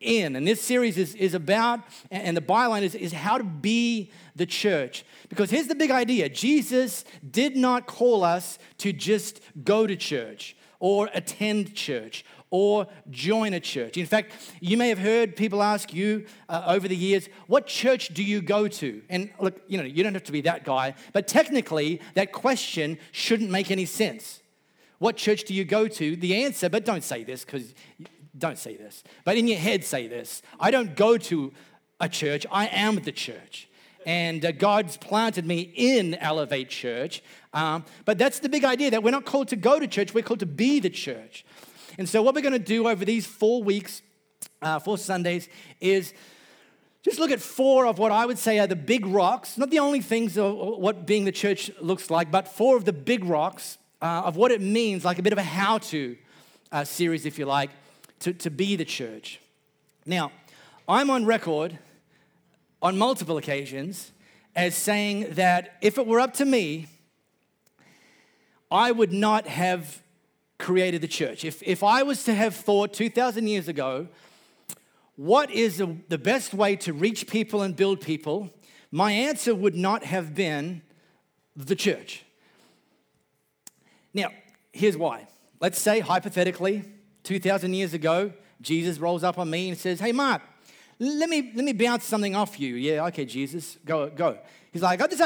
In, and this series is about, and the byline is how to be the church. Because here's the big idea: Jesus did not call us to just go to church or attend church or join a church. In fact, you may have heard people ask you over the years, what church do you go to? And look, you know, you don't have to be that guy, but technically that question shouldn't make any sense. What church do you go to? The answer, but don't say this, but in your head say this: I don't go to a church, I am the church. And God's planted me in Elevate Church. But that's the big idea, that we're not called to go to church, we're called to be the church. And so what we're going to do over these 4 weeks, 4 Sundays, is just look at 4 of what I would say are the big rocks, not the only things of what being the church looks like, but 4 of the big rocks of what it means, like a bit of a how-to series, if you like, to be the church. Now, I'm on record on multiple occasions as saying that if it were up to me, I would not have created the church. If I was to have thought 2,000 years ago, what is the best way to reach people and build people, my answer would not have been the church. Now, here's why. Let's say, hypothetically, 2,000 years ago, Jesus rolls up on me and says, hey, Mark, let me bounce something off you. Yeah, okay, Jesus, go. He's like, I got this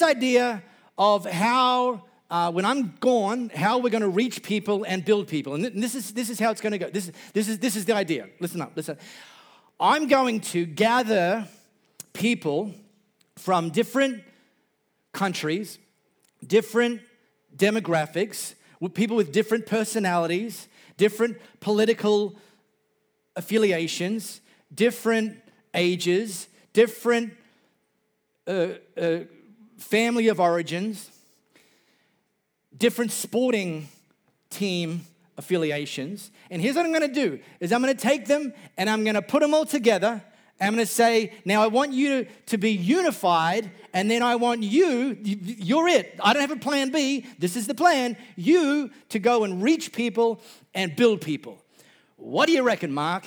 idea of how... when I'm gone, how we're going to reach people and build people, and this is how it's going to go. This is the idea. Listen up. I'm going to gather people from different countries, different demographics, with people with different personalities, different political affiliations, different ages, different family of origins, different sporting team affiliations. And here's what I'm going to do, is I'm going to take them and I'm going to put them all together. I'm going to say, now I want you to be unified, and then I want you're it. I don't have a plan B. This is the plan. You to go and reach people and build people. What do you reckon, Mark?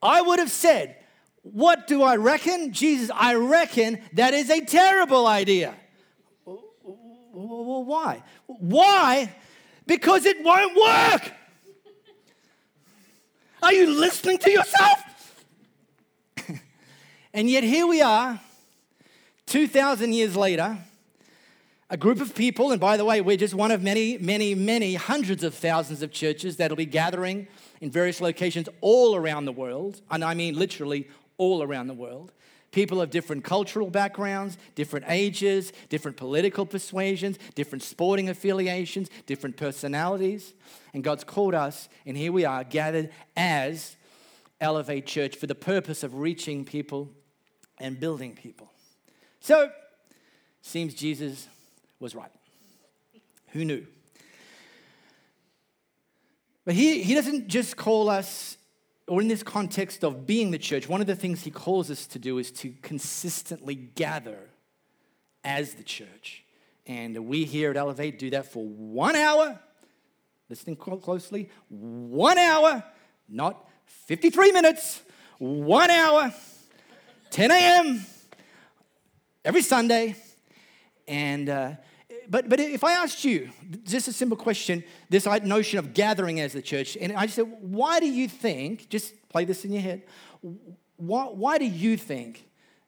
I would have said, what do I reckon? Jesus, I reckon that is a terrible idea. Well, why? Why? Because it won't work. Are you listening to yourself? And yet here we are, 2,000 years later, a group of people, and by the way, we're just one of many, many, many hundreds of thousands of churches that'll be gathering in various locations all around the world, and I mean literally all around the world. People of different cultural backgrounds, different ages, different political persuasions, different sporting affiliations, different personalities. And God's called us, and here we are gathered as Elevate Church for the purpose of reaching people and building people. So, seems Jesus was right. Who knew? But he doesn't just call us, or in this context of being the church, one of the things he calls us to do is to consistently gather as the church. And we here at Elevate do that for 1 hour, listening closely, 1 hour, not 53 minutes, 1 hour, 10 a.m. every Sunday. And But if I asked you just a simple question, this notion of gathering as the church, and I just said, why do you think, just play this in your head, why do you think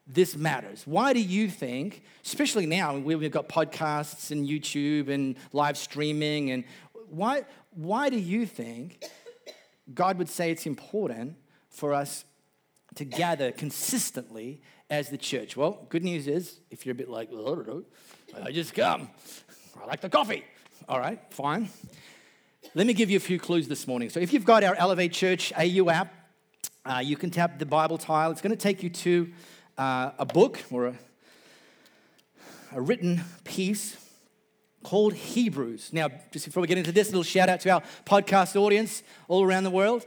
this matters? Why do you think, especially now, we've got podcasts and YouTube and live streaming, and why do you think God would say it's important for us to gather consistently as the church? Well, good news is, if you're a bit like, I just come, I like the coffee. All right, fine. Let me give you a few clues this morning. So if you've got our Elevate Church AU app, You can tap the Bible tile. It's going to take you to a book or a written piece called Hebrews. Now, just before we get into this, a little shout out to our podcast audience all around the world.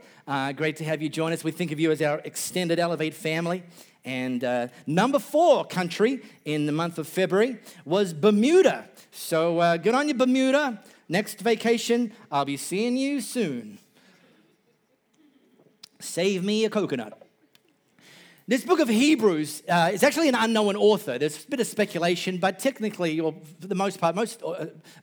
Great to have you join us. We think of you as our extended Elevate family. And number 4 country in the month of February was Bermuda. So good on you, Bermuda. Next vacation, I'll be seeing you soon. Save me a coconut. This book of Hebrews is actually an unknown author. There's a bit of speculation, but technically, or for the most part, most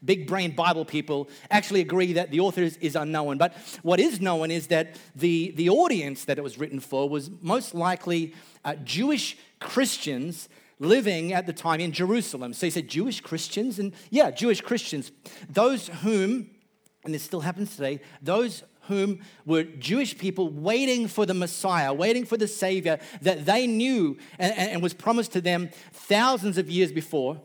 big-brain Bible people actually agree that the author is unknown. But what is known is that the audience that it was written for was most likely Jewish Christians living at the time in Jerusalem. So he said Jewish Christians, and yeah, Jewish Christians, those whom, and this still happens today, those whom were Jewish people waiting for the Messiah, waiting for the Savior that they knew and was promised to them thousands of years before.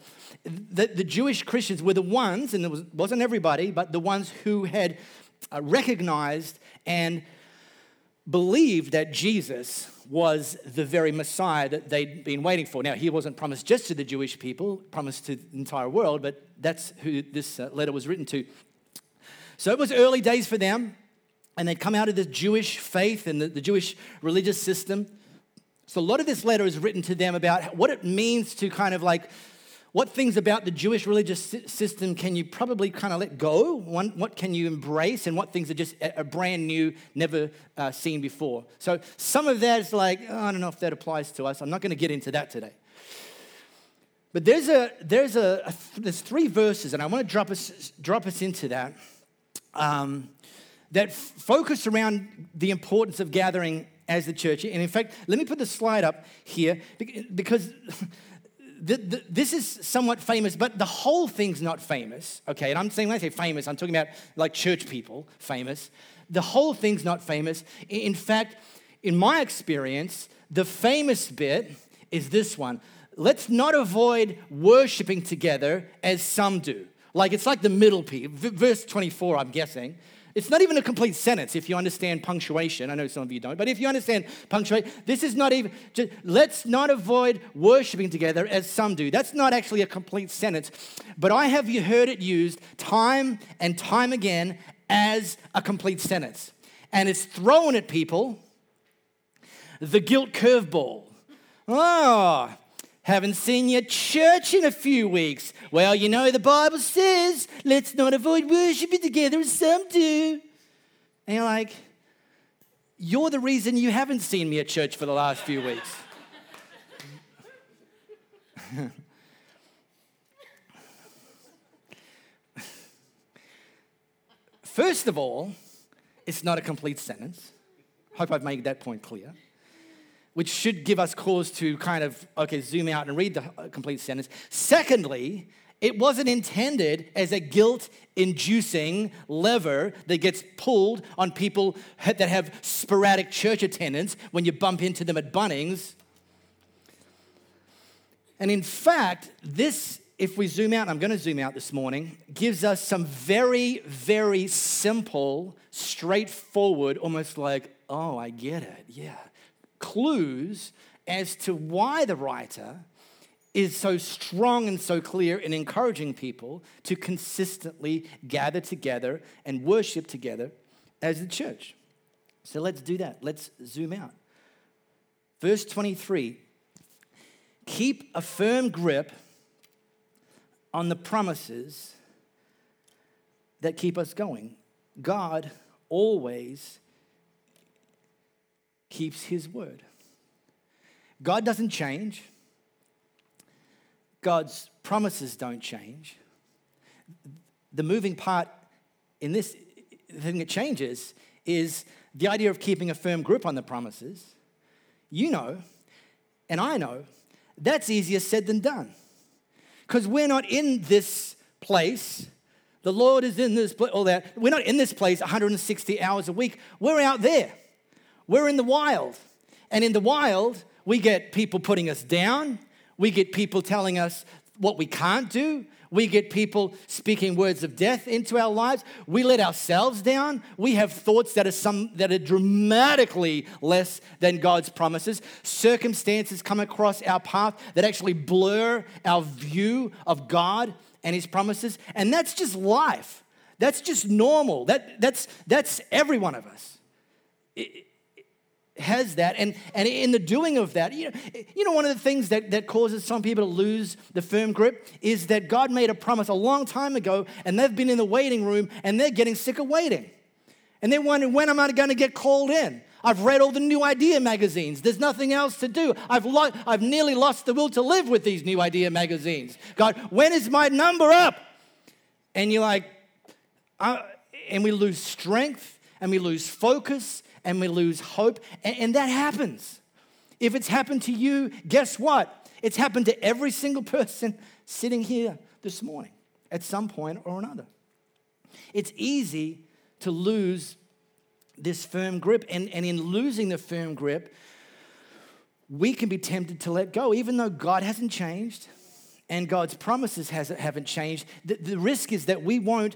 The Jewish Christians were the ones, and it wasn't everybody, but the ones who had recognized and believed that Jesus was the very Messiah that they'd been waiting for. Now, he wasn't promised just to the Jewish people, promised to the entire world, but that's who this letter was written to. So it was early days for them. And they'd come out of this Jewish faith and the Jewish religious system. So a lot of this letter is written to them about what it means to kind of like, what things about the Jewish religious system can you probably kind of let go? What can you embrace? And what things are just a brand new, never seen before? So some of that is like, oh, I don't know if that applies to us. I'm not going to get into that today. But there's 3 verses, and I want to drop us into that. That focus around the importance of gathering as the church. And in fact, let me put the slide up here because this is somewhat famous, but the whole thing's not famous, okay? And I'm saying, when I say famous, I'm talking about like church people, famous. The whole thing's not famous. In fact, in my experience, the famous bit is this one. Let's not avoid worshiping together as some do. Like, it's like the middle piece, verse 24, I'm guessing. It's not even a complete sentence if you understand punctuation. I know some of you don't, but if you understand punctuation, this is not even, just, let's not avoid worshiping together as some do. That's not actually a complete sentence, but I have heard it used time and time again as a complete sentence. And it's thrown at people the guilt curveball. Oh, haven't seen your church in a few weeks. Well, you know, the Bible says, let's not avoid worshiping together as some do. And you're like, you're the reason you haven't seen me at church for the last few weeks. First of all, it's not a complete sentence. Hope I've made that point clear. Which should give us cause to kind of, okay, zoom out and read the complete sentence. Secondly, it wasn't intended as a guilt-inducing lever that gets pulled on people that have sporadic church attendance when you bump into them at Bunnings. And in fact, this, if we zoom out, I'm going to zoom out this morning, gives us some very, very simple, straightforward, almost like, oh, I get it, yeah. Clues as to why the writer is so strong and so clear in encouraging people to consistently gather together and worship together as the church. So let's do that. Let's zoom out. Verse 23, keep a firm grip on the promises that keep us going. God always keeps his word. God doesn't change. God's promises don't change. The moving part in this thing that changes is the idea of keeping a firm grip on the promises. You know, and I know, that's easier said than done. Because we're not in this place. The Lord is in this place, all that. We're not in this place 160 hours a week. We're out there. We're in the wild, and in the wild, we get people putting us down. We get people telling us what we can't do. We get people speaking words of death into our lives. We let ourselves down. We have thoughts that are dramatically less than God's promises. Circumstances come across our path that actually blur our view of God and His promises. And that's just life. That's just normal. That's every one of us. It has that, and in the doing of that, you know one of the things that causes some people to lose the firm grip is that God made a promise a long time ago, and they've been in the waiting room, and they're getting sick of waiting. And they're wondering, when am I going to get called in? I've read all the new idea magazines. There's nothing else to do. I've nearly lost the will to live with these new idea magazines. God, when is my number up? And you're like, and we lose strength, and we lose focus, and we lose hope, and that happens. If it's happened to you, guess what? It's happened to every single person sitting here this morning at some point or another. It's easy to lose this firm grip, and in losing the firm grip, we can be tempted to let go, even though God hasn't changed and God's promises haven't changed. The risk is that we won't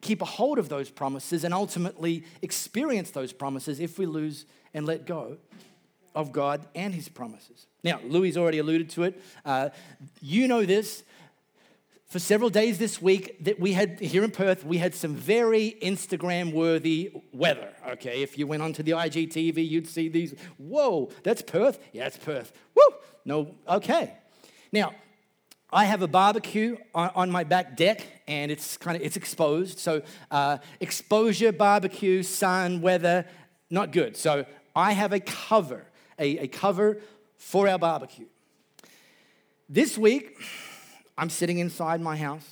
keep a hold of those promises and ultimately experience those promises if we lose and let go of God and His promises. Now, Louis already alluded to it. You know this. For several days this week that we had here in Perth, we had some very Instagram-worthy weather. Okay, if you went onto the IGTV, you'd see these. Whoa, that's Perth? Yeah, it's Perth. Woo! No, okay. Now, I have a barbecue on my back deck, and it's exposed. So exposure, barbecue, sun, weather, not good. So I have a cover for our barbecue. This week, I'm sitting inside my house,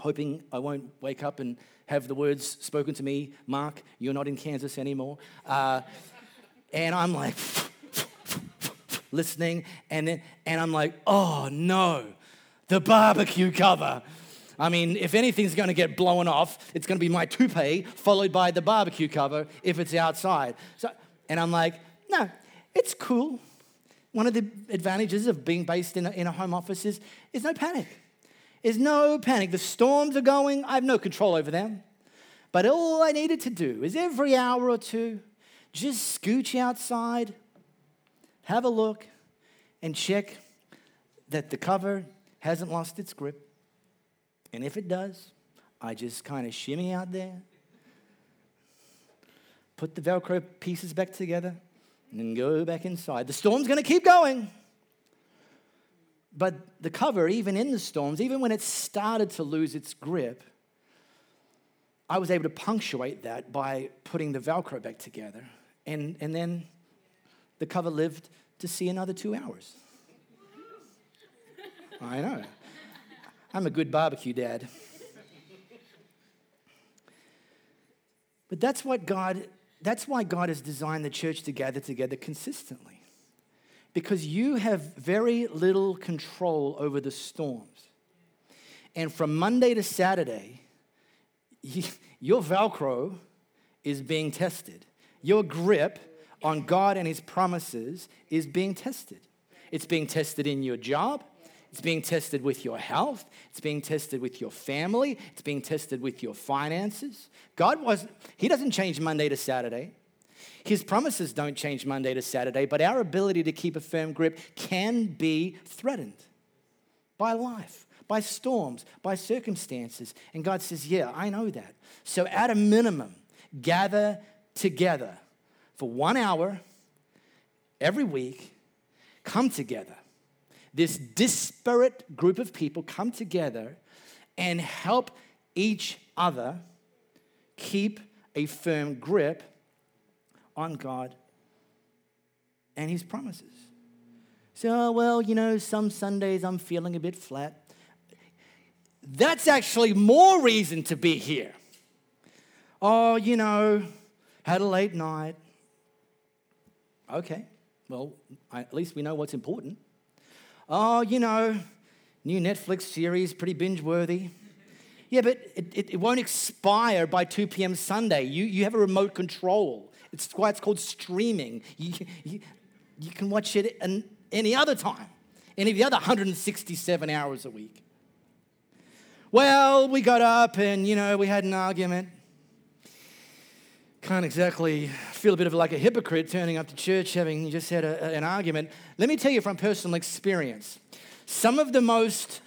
hoping I won't wake up and have the words spoken to me, Mark, you're not in Kansas anymore. And I'm like, listening, and I'm like, oh no, the barbecue cover. I mean, if anything's going to get blown off, it's going to be my toupee followed by the barbecue cover if it's outside. So, and I'm like, no, it's cool. One of the advantages of being based in a home office is no panic. There's no panic. The storms are going. I have no control over them. But all I needed to do is every hour or two, just scooch outside, have a look, and check that the cover hasn't lost its grip. And if it does, I just kind of shimmy out there, put the Velcro pieces back together, and then go back inside. The storm's going to keep going. But the cover, even in the storms, even when it started to lose its grip, I was able to punctuate that by putting the Velcro back together. And then the cover lived to see another 2 hours. I know. I'm a good barbecue dad. But that's why God has designed the church to gather together consistently. Because you have very little control over the storms. And from Monday to Saturday, your Velcro is being tested. Your grip on God and His promises is being tested. It's being tested in your job. It's being tested with your health. It's being tested with your family. It's being tested with your finances. He doesn't change Monday to Saturday. His promises don't change Monday to Saturday, but our ability to keep a firm grip can be threatened by life, by storms, by circumstances. And God says, yeah, I know that. So at a minimum, gather together for 1 hour every week, come together. This disparate group of people come together and help each other keep a firm grip on God and His promises. So, well, you know, some Sundays I'm feeling a bit flat. That's actually more reason to be here. Oh, you know, had a late night. Okay, well, at least we know what's important. Oh, you know, new Netflix series, pretty binge-worthy. Yeah, but it won't expire by 2 p.m. Sunday. You have a remote control. It's why it's called streaming. You can watch it any other time, any of the other 167 hours a week. well, we got up and, we had an argument. Can't exactly feel a bit of like a hypocrite turning up to church having just had an argument. Let me tell you from personal experience, some of the most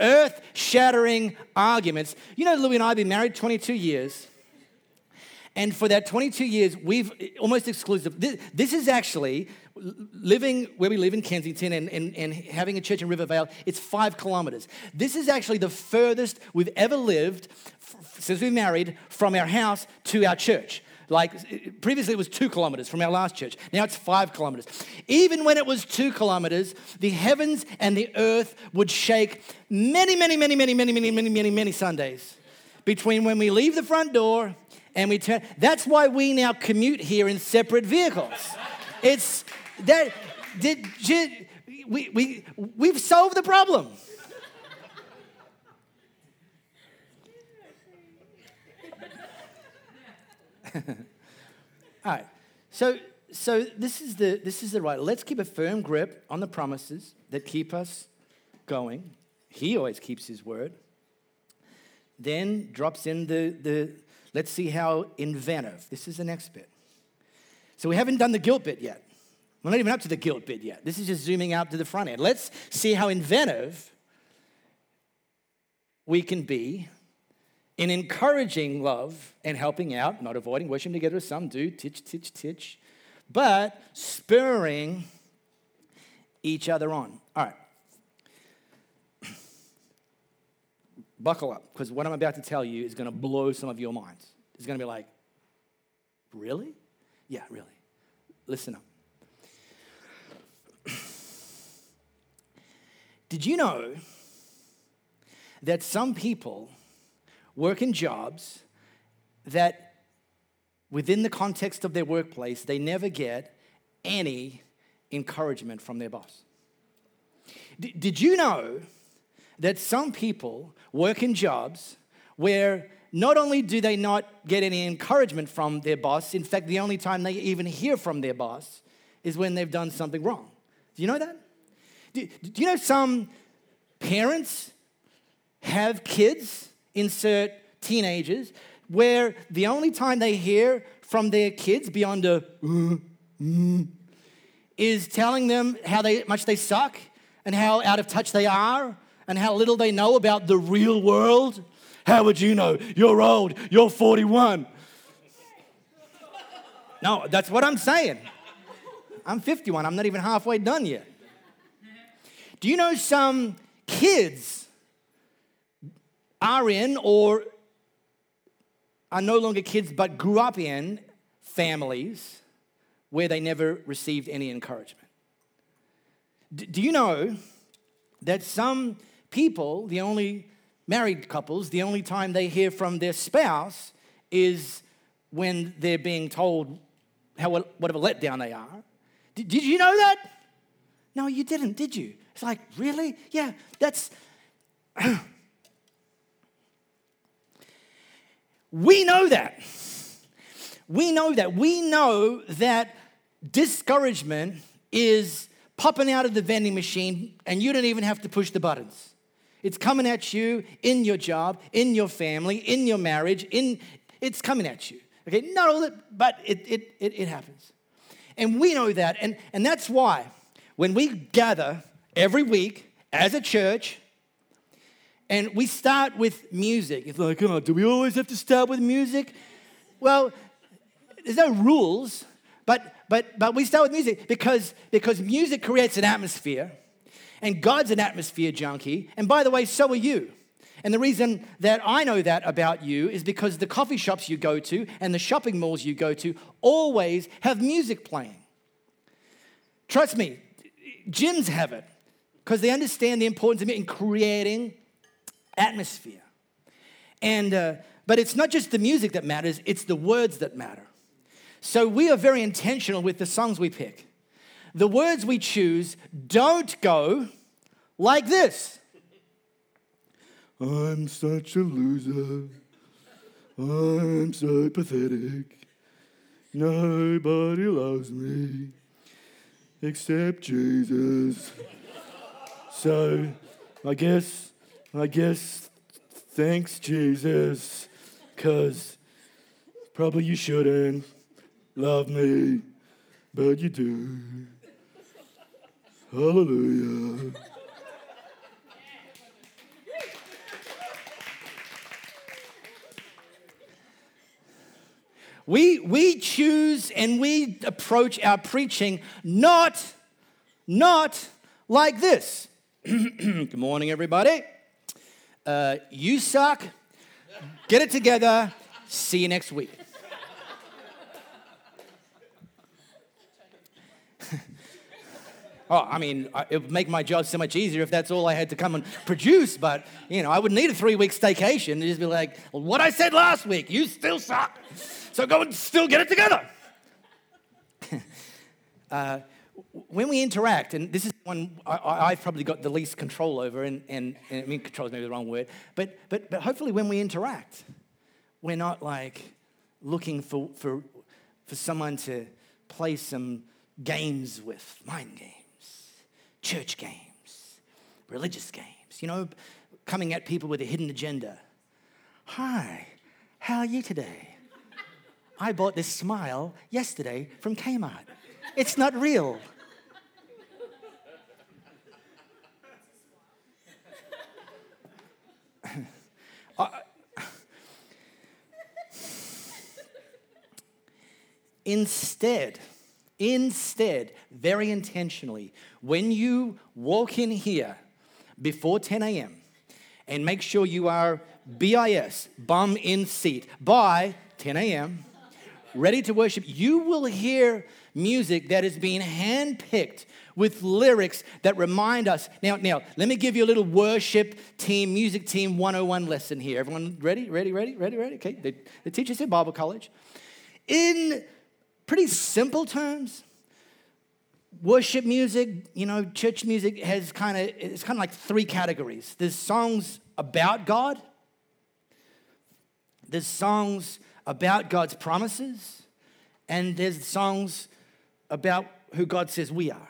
earth-shattering arguments. Louie and I have been married 22 years. And for that 22 years, we've almost exclusive. This is actually living where we live in Kensington and having a church in Rivervale. It's 5 kilometers. This is actually the furthest we've ever lived since we married from our house to our church. Like previously it was 2 kilometers from our last church. Now it's 5 kilometers. Even when it was 2 kilometers, the heavens and the earth would shake many Sundays between when we leave the front door and we turn. That's why we now commute here in separate vehicles. It's that we've solved the problem. All right, so this is the right. Let's keep a firm grip on the promises that keep us going. He always keeps his word. Then drops in the let's see how inventive. This is the next bit. So we haven't done the guilt bit yet. We're not even up to the guilt bit yet. This is just zooming out to the front end. Let's see how inventive we can be in encouraging love and helping out, not avoiding, worshiping together as some do, titch, but spurring each other on. All right. Buckle up, because what I'm about to tell you is going to blow some of your minds. It's going to be like, really? Yeah, really. Listen up. Did you know that some people work in jobs that within the context of their workplace, they never get any encouragement from their boss? Did you know that some people work in jobs where not only do they not get any encouragement from their boss, in fact, the only time they even hear from their boss is when they've done something wrong? Do you know that? Do you know some parents have kids, insert teenagers, where the only time they hear from their kids beyond a is telling them how much they suck and how out of touch they are and how little they know about the real world. How would you know? You're old. You're 41. No, that's what I'm saying. I'm 51. I'm not even halfway done yet. Do you know some kids are in or are no longer kids but grew up in families where they never received any encouragement? Do you know that some people, the only married couples, the only time they hear from their spouse is when they're being told what a letdown they are? Did you know that? No, you didn't, did you? It's like, really? Yeah, that's... We know that. We know that discouragement is popping out of the vending machine and you don't even have to push the buttons. It's coming at you in your job, in your family, in your marriage, it's coming at you. Okay, not all that, but it happens. And we know that, and that's why when we gather every week as a church, and we start with music. It's like, oh, do we always have to start with music? Well, there's no rules, but we start with music because music creates an atmosphere, and God's an atmosphere junkie. And by the way, so are you. And the reason that I know that about you is because the coffee shops you go to and the shopping malls you go to always have music playing. Trust me, gyms have it because they understand the importance of it in creating atmosphere. And but it's not just the music that matters, it's the words that matter. So we are very intentional with the songs we pick. The words we choose don't go like this. I'm such a loser. I'm so pathetic. Nobody loves me except Jesus. So I guess, thanks, Jesus, because probably you shouldn't love me, but you do. Hallelujah. We choose and we approach our preaching not like this. Good morning, everybody. You suck. Get it together. See you next week. Oh, I mean, it would make my job so much easier if that's all I had to come and produce, but, you know, I would need a 3-week staycation to just be like, well, what I said last week, you still suck, so go and still get it together. When we interact, and this is one I've probably got the least control over, and I mean, control is maybe the wrong word, but hopefully when we interact, we're not, like, looking for someone to play some games with, mind games. Church games, religious games, you know, coming at people with a hidden agenda. Hi, how are you today? I bought this smile yesterday from Kmart. It's not real. Instead, very intentionally, when you walk in here before 10 a.m. and make sure you are BIS, bum in seat, by 10 a.m., ready to worship, you will hear music that is being handpicked with lyrics that remind us. Now, let me give you a little worship team, music team 101 lesson here. Everyone ready? Okay, the teachers in Bible college. In pretty simple terms, worship music, you know, church music it's kind of like three categories. There's songs about God. There's songs about God's promises. And there's songs about who God says we are.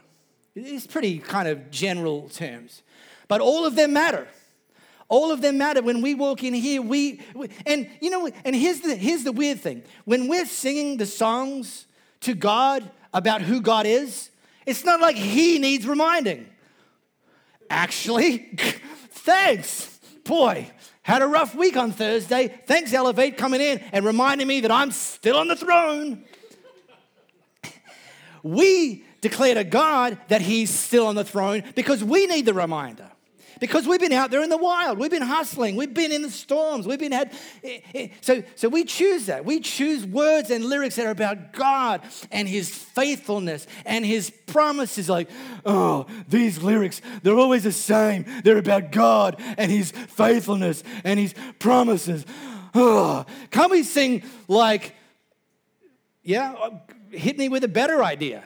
It's pretty kind of general terms. But all of them matter. All of them matter. When we walk in here, and here's the weird thing. When we're singing the songs to God about who God is, it's not like he needs reminding. Actually, thanks. Boy, had a rough week on Thursday. Thanks, Elevate, coming in and reminding me that I'm still on the throne. We declare to God that he's still on the throne because we need the reminder. Because we've been out there in the wild, we've been hustling, we've been in the storms, so we choose that. We choose words and lyrics that are about God and his faithfulness and his promises. Like, oh, these lyrics, they're always the same. They're about God and his faithfulness and his promises. Oh, can't we sing like, yeah, hit me with a better idea?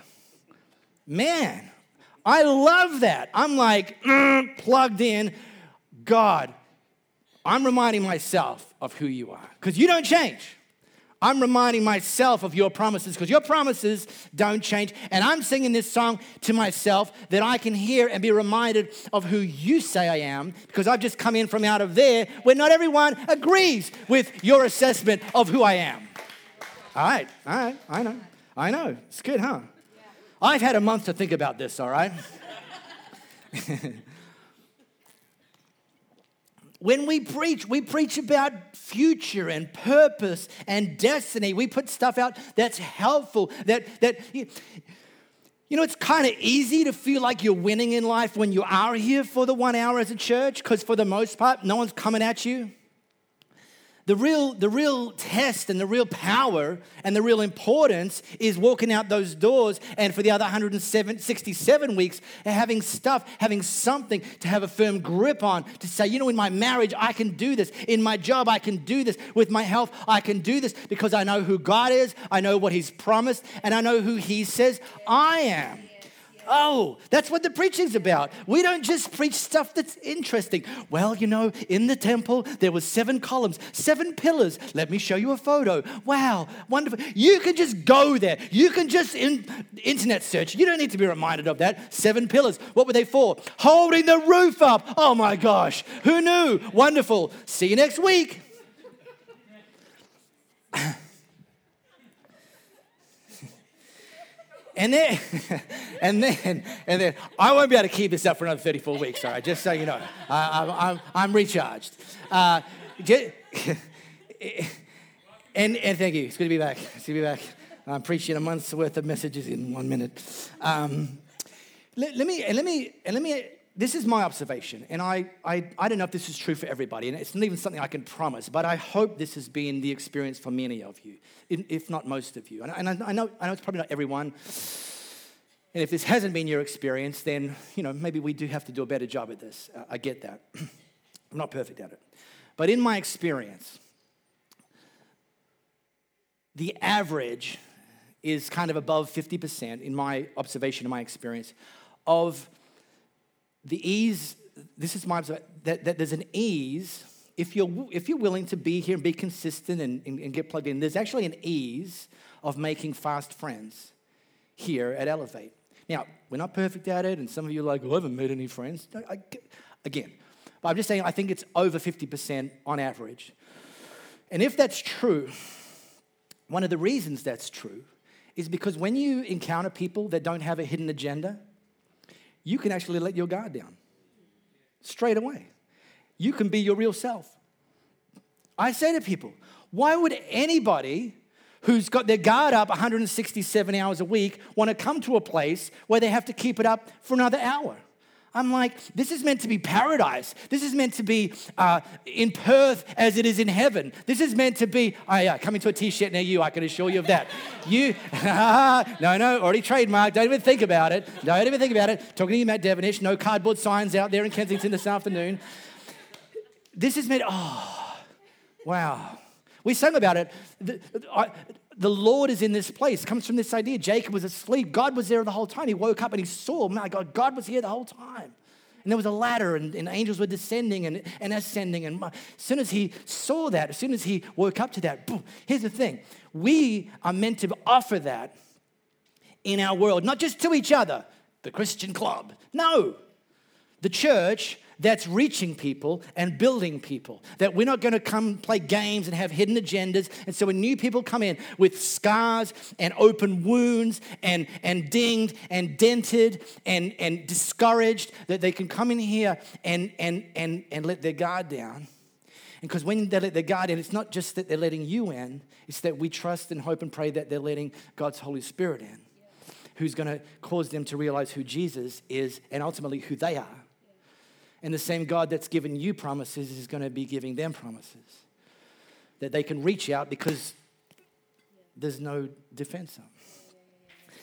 Man. I love that. I'm like, plugged in. God, I'm reminding myself of who you are because you don't change. I'm reminding myself of your promises because your promises don't change. And I'm singing this song to myself that I can hear and be reminded of who you say I am because I've just come in from out of there where not everyone agrees with your assessment of who I am. All right. I know. It's good, huh? I've had a month to think about this, all right? When we preach about future and purpose and destiny. We put stuff out that's helpful. You know, it's kind of easy to feel like you're winning in life when you are here for the 1 hour as a church, because for the most part, no one's coming at you. The real test and the real power and the real importance is walking out those doors and for the other 167 weeks having something to have a firm grip on, to say, you know, in my marriage, I can do this. In my job, I can do this. With my health, I can do this because I know who God is. I know what he's promised and I know who he says I am. Oh, that's what the preaching's about. We don't just preach stuff that's interesting. Well, you know, in the temple, there was 7 columns, 7 pillars. Let me show you a photo. Wow, wonderful. You can just go there. You can just internet search. You don't need to be reminded of that. 7 pillars. What were they for? Holding the roof up. Oh my gosh, who knew? Wonderful. See you next week. And then, I won't be able to keep this up for another 34 weeks, all right, just so you know. I'm recharged. And thank you. It's good to be back. It's good to be back. I'm preaching a month's worth of messages in 1 minute. Let me, this is my observation, and I don't know if this is true for everybody, and it's not even something I can promise, but I hope this has been the experience for many of you, if not most of you. And I know it's probably not everyone, and if this hasn't been your experience, then, you know, maybe we do have to do a better job at this. I get that. I'm not perfect at it. But in my experience, the average is kind of above 50% in my observation, in my experience, of the ease. This is my observation, that there's an ease if you're willing to be here and be consistent and get plugged in. There's actually an ease of making fast friends here at Elevate. Now, we're not perfect at it, and some of you are like, I haven't made any friends. But I'm just saying I think it's over 50% on average. And if that's true, one of the reasons that's true is because when you encounter people that don't have a hidden agenda, you can actually let your guard down straight away. You can be your real self. I say to people, why would anybody who's got their guard up 167 hours a week want to come to a place where they have to keep it up for another hour? I'm like, this is meant to be paradise. This is meant to be in Perth as it is in heaven. This is meant to be, coming to a T-shirt near you, I can assure you of that. No, already trademarked. Don't even think about it. Talking to you, Matt Devenish. No cardboard signs out there in Kensington this afternoon. This is meant, oh, wow. We sang about it. The Lord is in this place. Comes from this idea. Jacob was asleep. God was there the whole time. He woke up and he saw, my God, God was here the whole time. And there was a ladder and angels were descending and ascending. And as soon as he saw that, as soon as he woke up to that, boom. Here's the thing. We are meant to offer that in our world, not just to each other, the Christian club. No, the church that's reaching people and building people, that we're not going to come play games and have hidden agendas. And so when new people come in with scars and open wounds and dinged and dented and discouraged, that they can come in here and let their guard down. And because when they let their guard in, it's not just that they're letting you in, it's that we trust and hope and pray that they're letting God's Holy Spirit in, who's going to cause them to realize who Jesus is and ultimately who they are. And the same God that's given you promises is going to be giving them promises. That they can reach out because there's no defense up.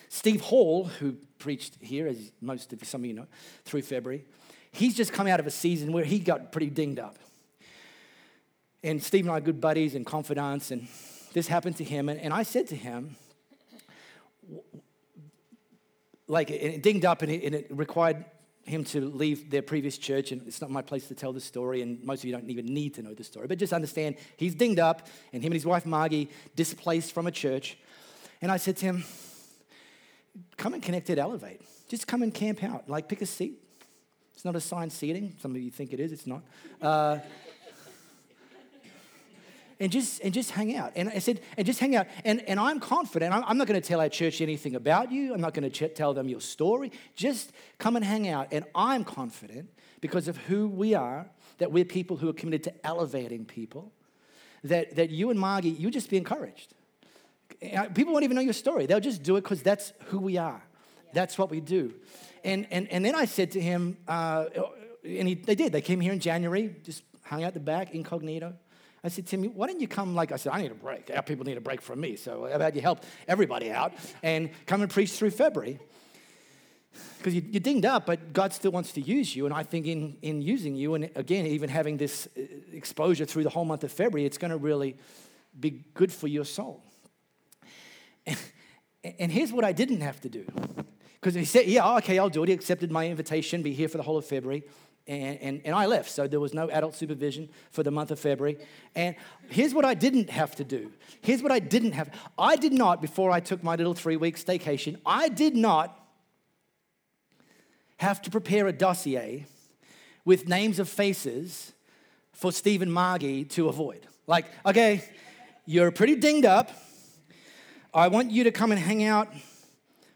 Steve Hall, who preached here, as most of some of you know, through February, he's just come out of a season where he got pretty dinged up. And Steve and I are good buddies and confidants, and this happened to him. And I said to him, like, it dinged up and it required him to leave their previous church, and it's not my place to tell the story, and most of you don't even need to know the story, but just understand he's dinged up, and him and his wife Maggie displaced from a church. And I said to him, come and connect at Elevate. Just come and camp out, like pick a seat. It's not assigned seating. Some of you think it is, it's not. And just hang out. And I said, and just hang out. And I'm confident. I'm not going to tell our church anything about you. I'm not going to tell them your story. Just come and hang out. And I'm confident because of who we are, that we're people who are committed to elevating people, that you and Maggie, you just be encouraged. People won't even know your story. They'll just do it because that's who we are. Yeah. That's what we do. And then I said to him, they did. They came here in January, just hung out the back, incognito. I said, Tim, why don't you come, like I said, I need a break. Our people need a break from me, so how about you help everybody out and come and preach through February? Because you're dinged up, but God still wants to use you, and I think in using you, and again, even having this exposure through the whole month of February, it's going to really be good for your soul. And here's what I didn't have to do, Because he said, yeah, okay, I'll do it. He accepted my invitation, be here for the whole of February. And I left, so there was no adult supervision for the month of February. And here's what I didn't have to do. Here's what I didn't have. I did not, before I took my little 3-week staycation, I did not have to prepare a dossier with names of faces for Steve and Maggie to avoid. Like, okay, you're pretty dinged up. I want you to come and hang out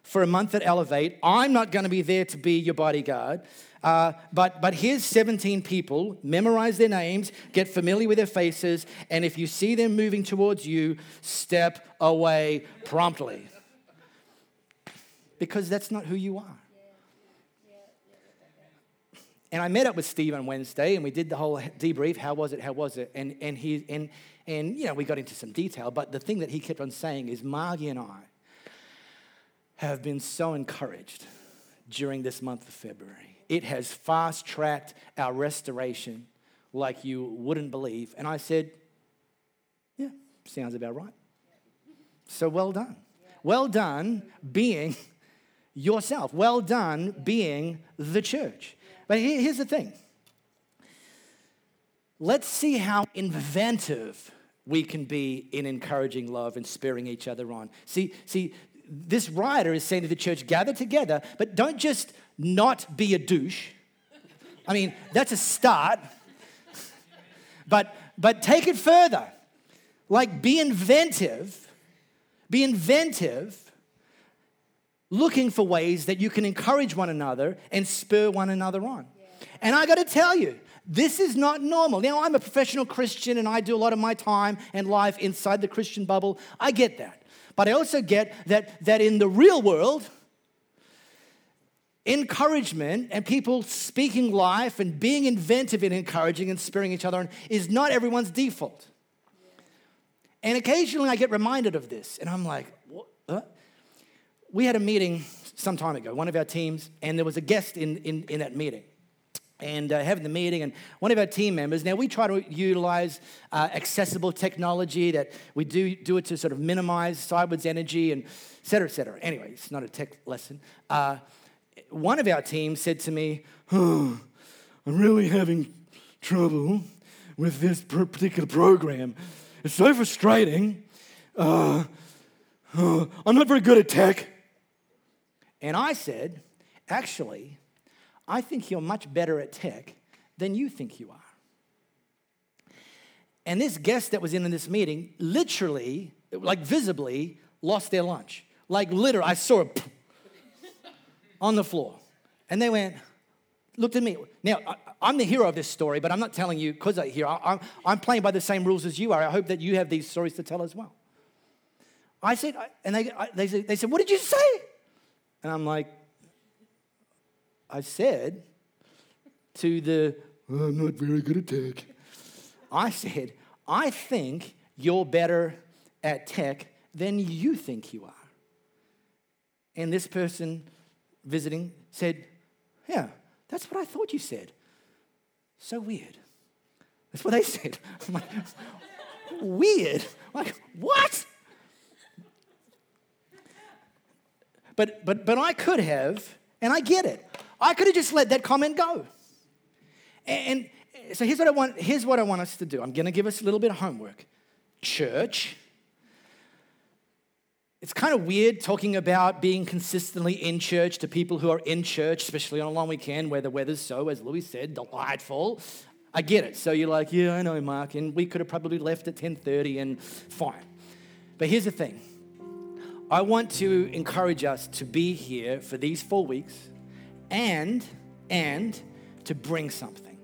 for a month at Elevate. I'm not going to be there to be your bodyguard. But here's 17 people, memorize their names, get familiar with their faces, and if you see them moving towards you, step away promptly. Because that's not who you are. And I met up with Steve on Wednesday, and we did the whole debrief. How was it? And you know, we got into some detail, but the thing that he kept on saying is, Margie and I have been so encouraged during this month of February. It has fast-tracked our restoration like you wouldn't believe. And I said, yeah, sounds about right. So well done. Well done being yourself. Well done being the church. But here's the thing. Let's see how inventive we can be in encouraging love and spurring each other on. See, this writer is saying to the church, gather together, but don't just not be a douche. I mean, that's a start. But take it further. Like, be inventive. Be inventive, looking for ways that you can encourage one another and spur one another on. Yeah. And I got to tell you, this is not normal. Now, I'm a professional Christian, and I do a lot of my time and life inside the Christian bubble. I get that. But I also get that in the real world, encouragement and people speaking life and being inventive in encouraging and spurring each other on is not everyone's default. Yeah. And occasionally I get reminded of this, and I'm like, what? Huh? We had a meeting some time ago, one of our teams, and there was a guest in that meeting. And having the meeting, and one of our team members, now we try to utilize accessible technology that we do it to sort of minimize sidewards energy and et cetera, et cetera. Anyway, it's not a tech lesson. One of our team said to me, I'm really having trouble with this particular program. It's so frustrating. I'm not very good at tech. And I said, actually, I think you're much better at tech than you think you are. And this guest that was in this meeting literally, like visibly, lost their lunch. Like literally, I saw it on the floor. And they looked at me. Now, I'm the hero of this story, but I'm not telling you because I'm here. I'm playing by the same rules as you are. I hope that you have these stories to tell as well. I said, and they said, what did you say? And I'm like, I said to I'm not very good at tech. I said, I think you're better at tech than you think you are. And this person visiting said, yeah, that's what I thought you said. So weird. That's what they said. I'm like, weird? Like, what? But I could have, and I get it. I could have just let that comment go. And so here's what I want us to do. I'm going to give us a little bit of homework. Church, it's kind of weird talking about being consistently in church to people who are in church, especially on a long weekend where the weather's so, as Louis said, delightful. I get it. So you're like, yeah, I know, Mark, and we could have probably left at 10:30 and fine. But here's the thing. I want to encourage us to be here for these 4 weeks and to bring something,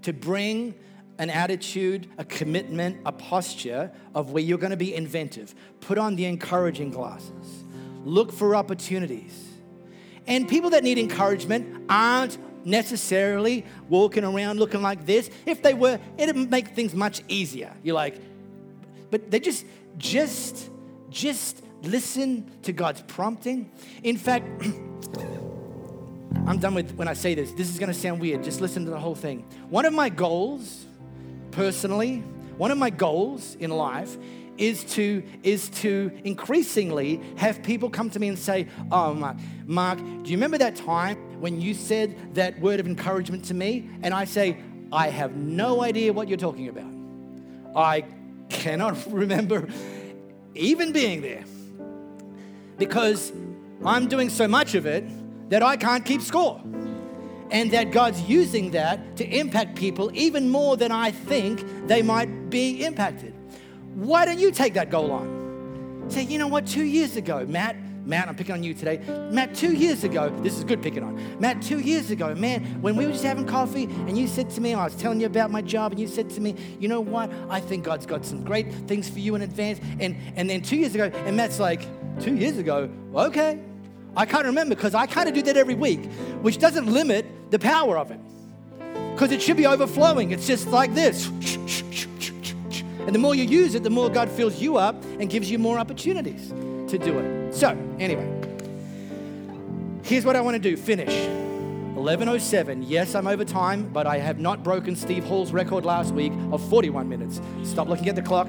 to bring an attitude, a commitment, a posture of where you're going to be inventive. Put on the encouraging glasses. Look for opportunities. And people that need encouragement aren't necessarily walking around looking like this. If they were, it would make things much easier. You're like, but they just listen to God's prompting. In fact, I'm done with when I say this. This is going to sound weird. Just listen to the whole thing. One of my goals in life is to increasingly have people come to me and say, oh, Mark, do you remember that time when you said that word of encouragement to me? And I say, I have no idea what you're talking about. I cannot remember even being there because I'm doing so much of it that I can't keep score. And that God's using that to impact people even more than I think they might be impacted. Why don't you take that goal on? Say, you know what, 2 years ago, Matt, I'm picking on you today. Matt, 2 years ago, this is good picking on. Matt, 2 years ago, man, when we were just having coffee and you said to me, I was telling you about my job and you said to me, you know what, I think God's got some great things for you in advance. And then 2 years ago, and Matt's like, 2 years ago, okay. I can't remember because I kind of do that every week, which doesn't limit the power of it because it should be overflowing. It's just like this. And the more you use it, the more God fills you up and gives you more opportunities to do it. So anyway, here's what I want to do. Finish. 11:07. Yes, I'm over time, but I have not broken Steve Hall's record last week of 41 minutes. Stop looking at the clock.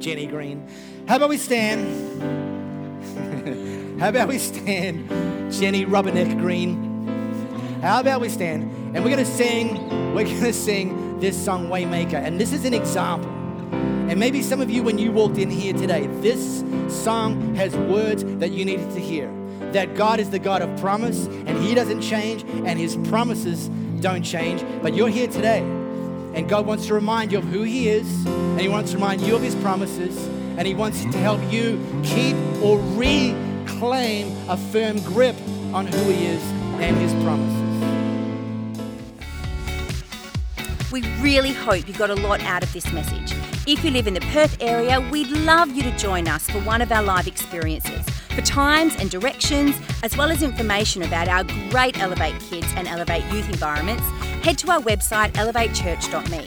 Jenny Green. How about we stand? How about we stand? Jenny Robinick Green. How about we stand? And we're going to sing this song, Waymaker. And this is an example. And maybe some of you, when you walked in here today, this song has words that you needed to hear. That God is the God of promise, and He doesn't change, and His promises don't change. But you're here today, and God wants to remind you of who He is, and He wants to remind you of His promises, and He wants to help you keep or reclaim a firm grip on who He is and His promises. We really hope you got a lot out of this message. If you live in the Perth area, we'd love you to join us for one of our live experiences. For times and directions, as well as information about our great Elevate Kids and Elevate Youth environments, head to our website, elevatechurch.me.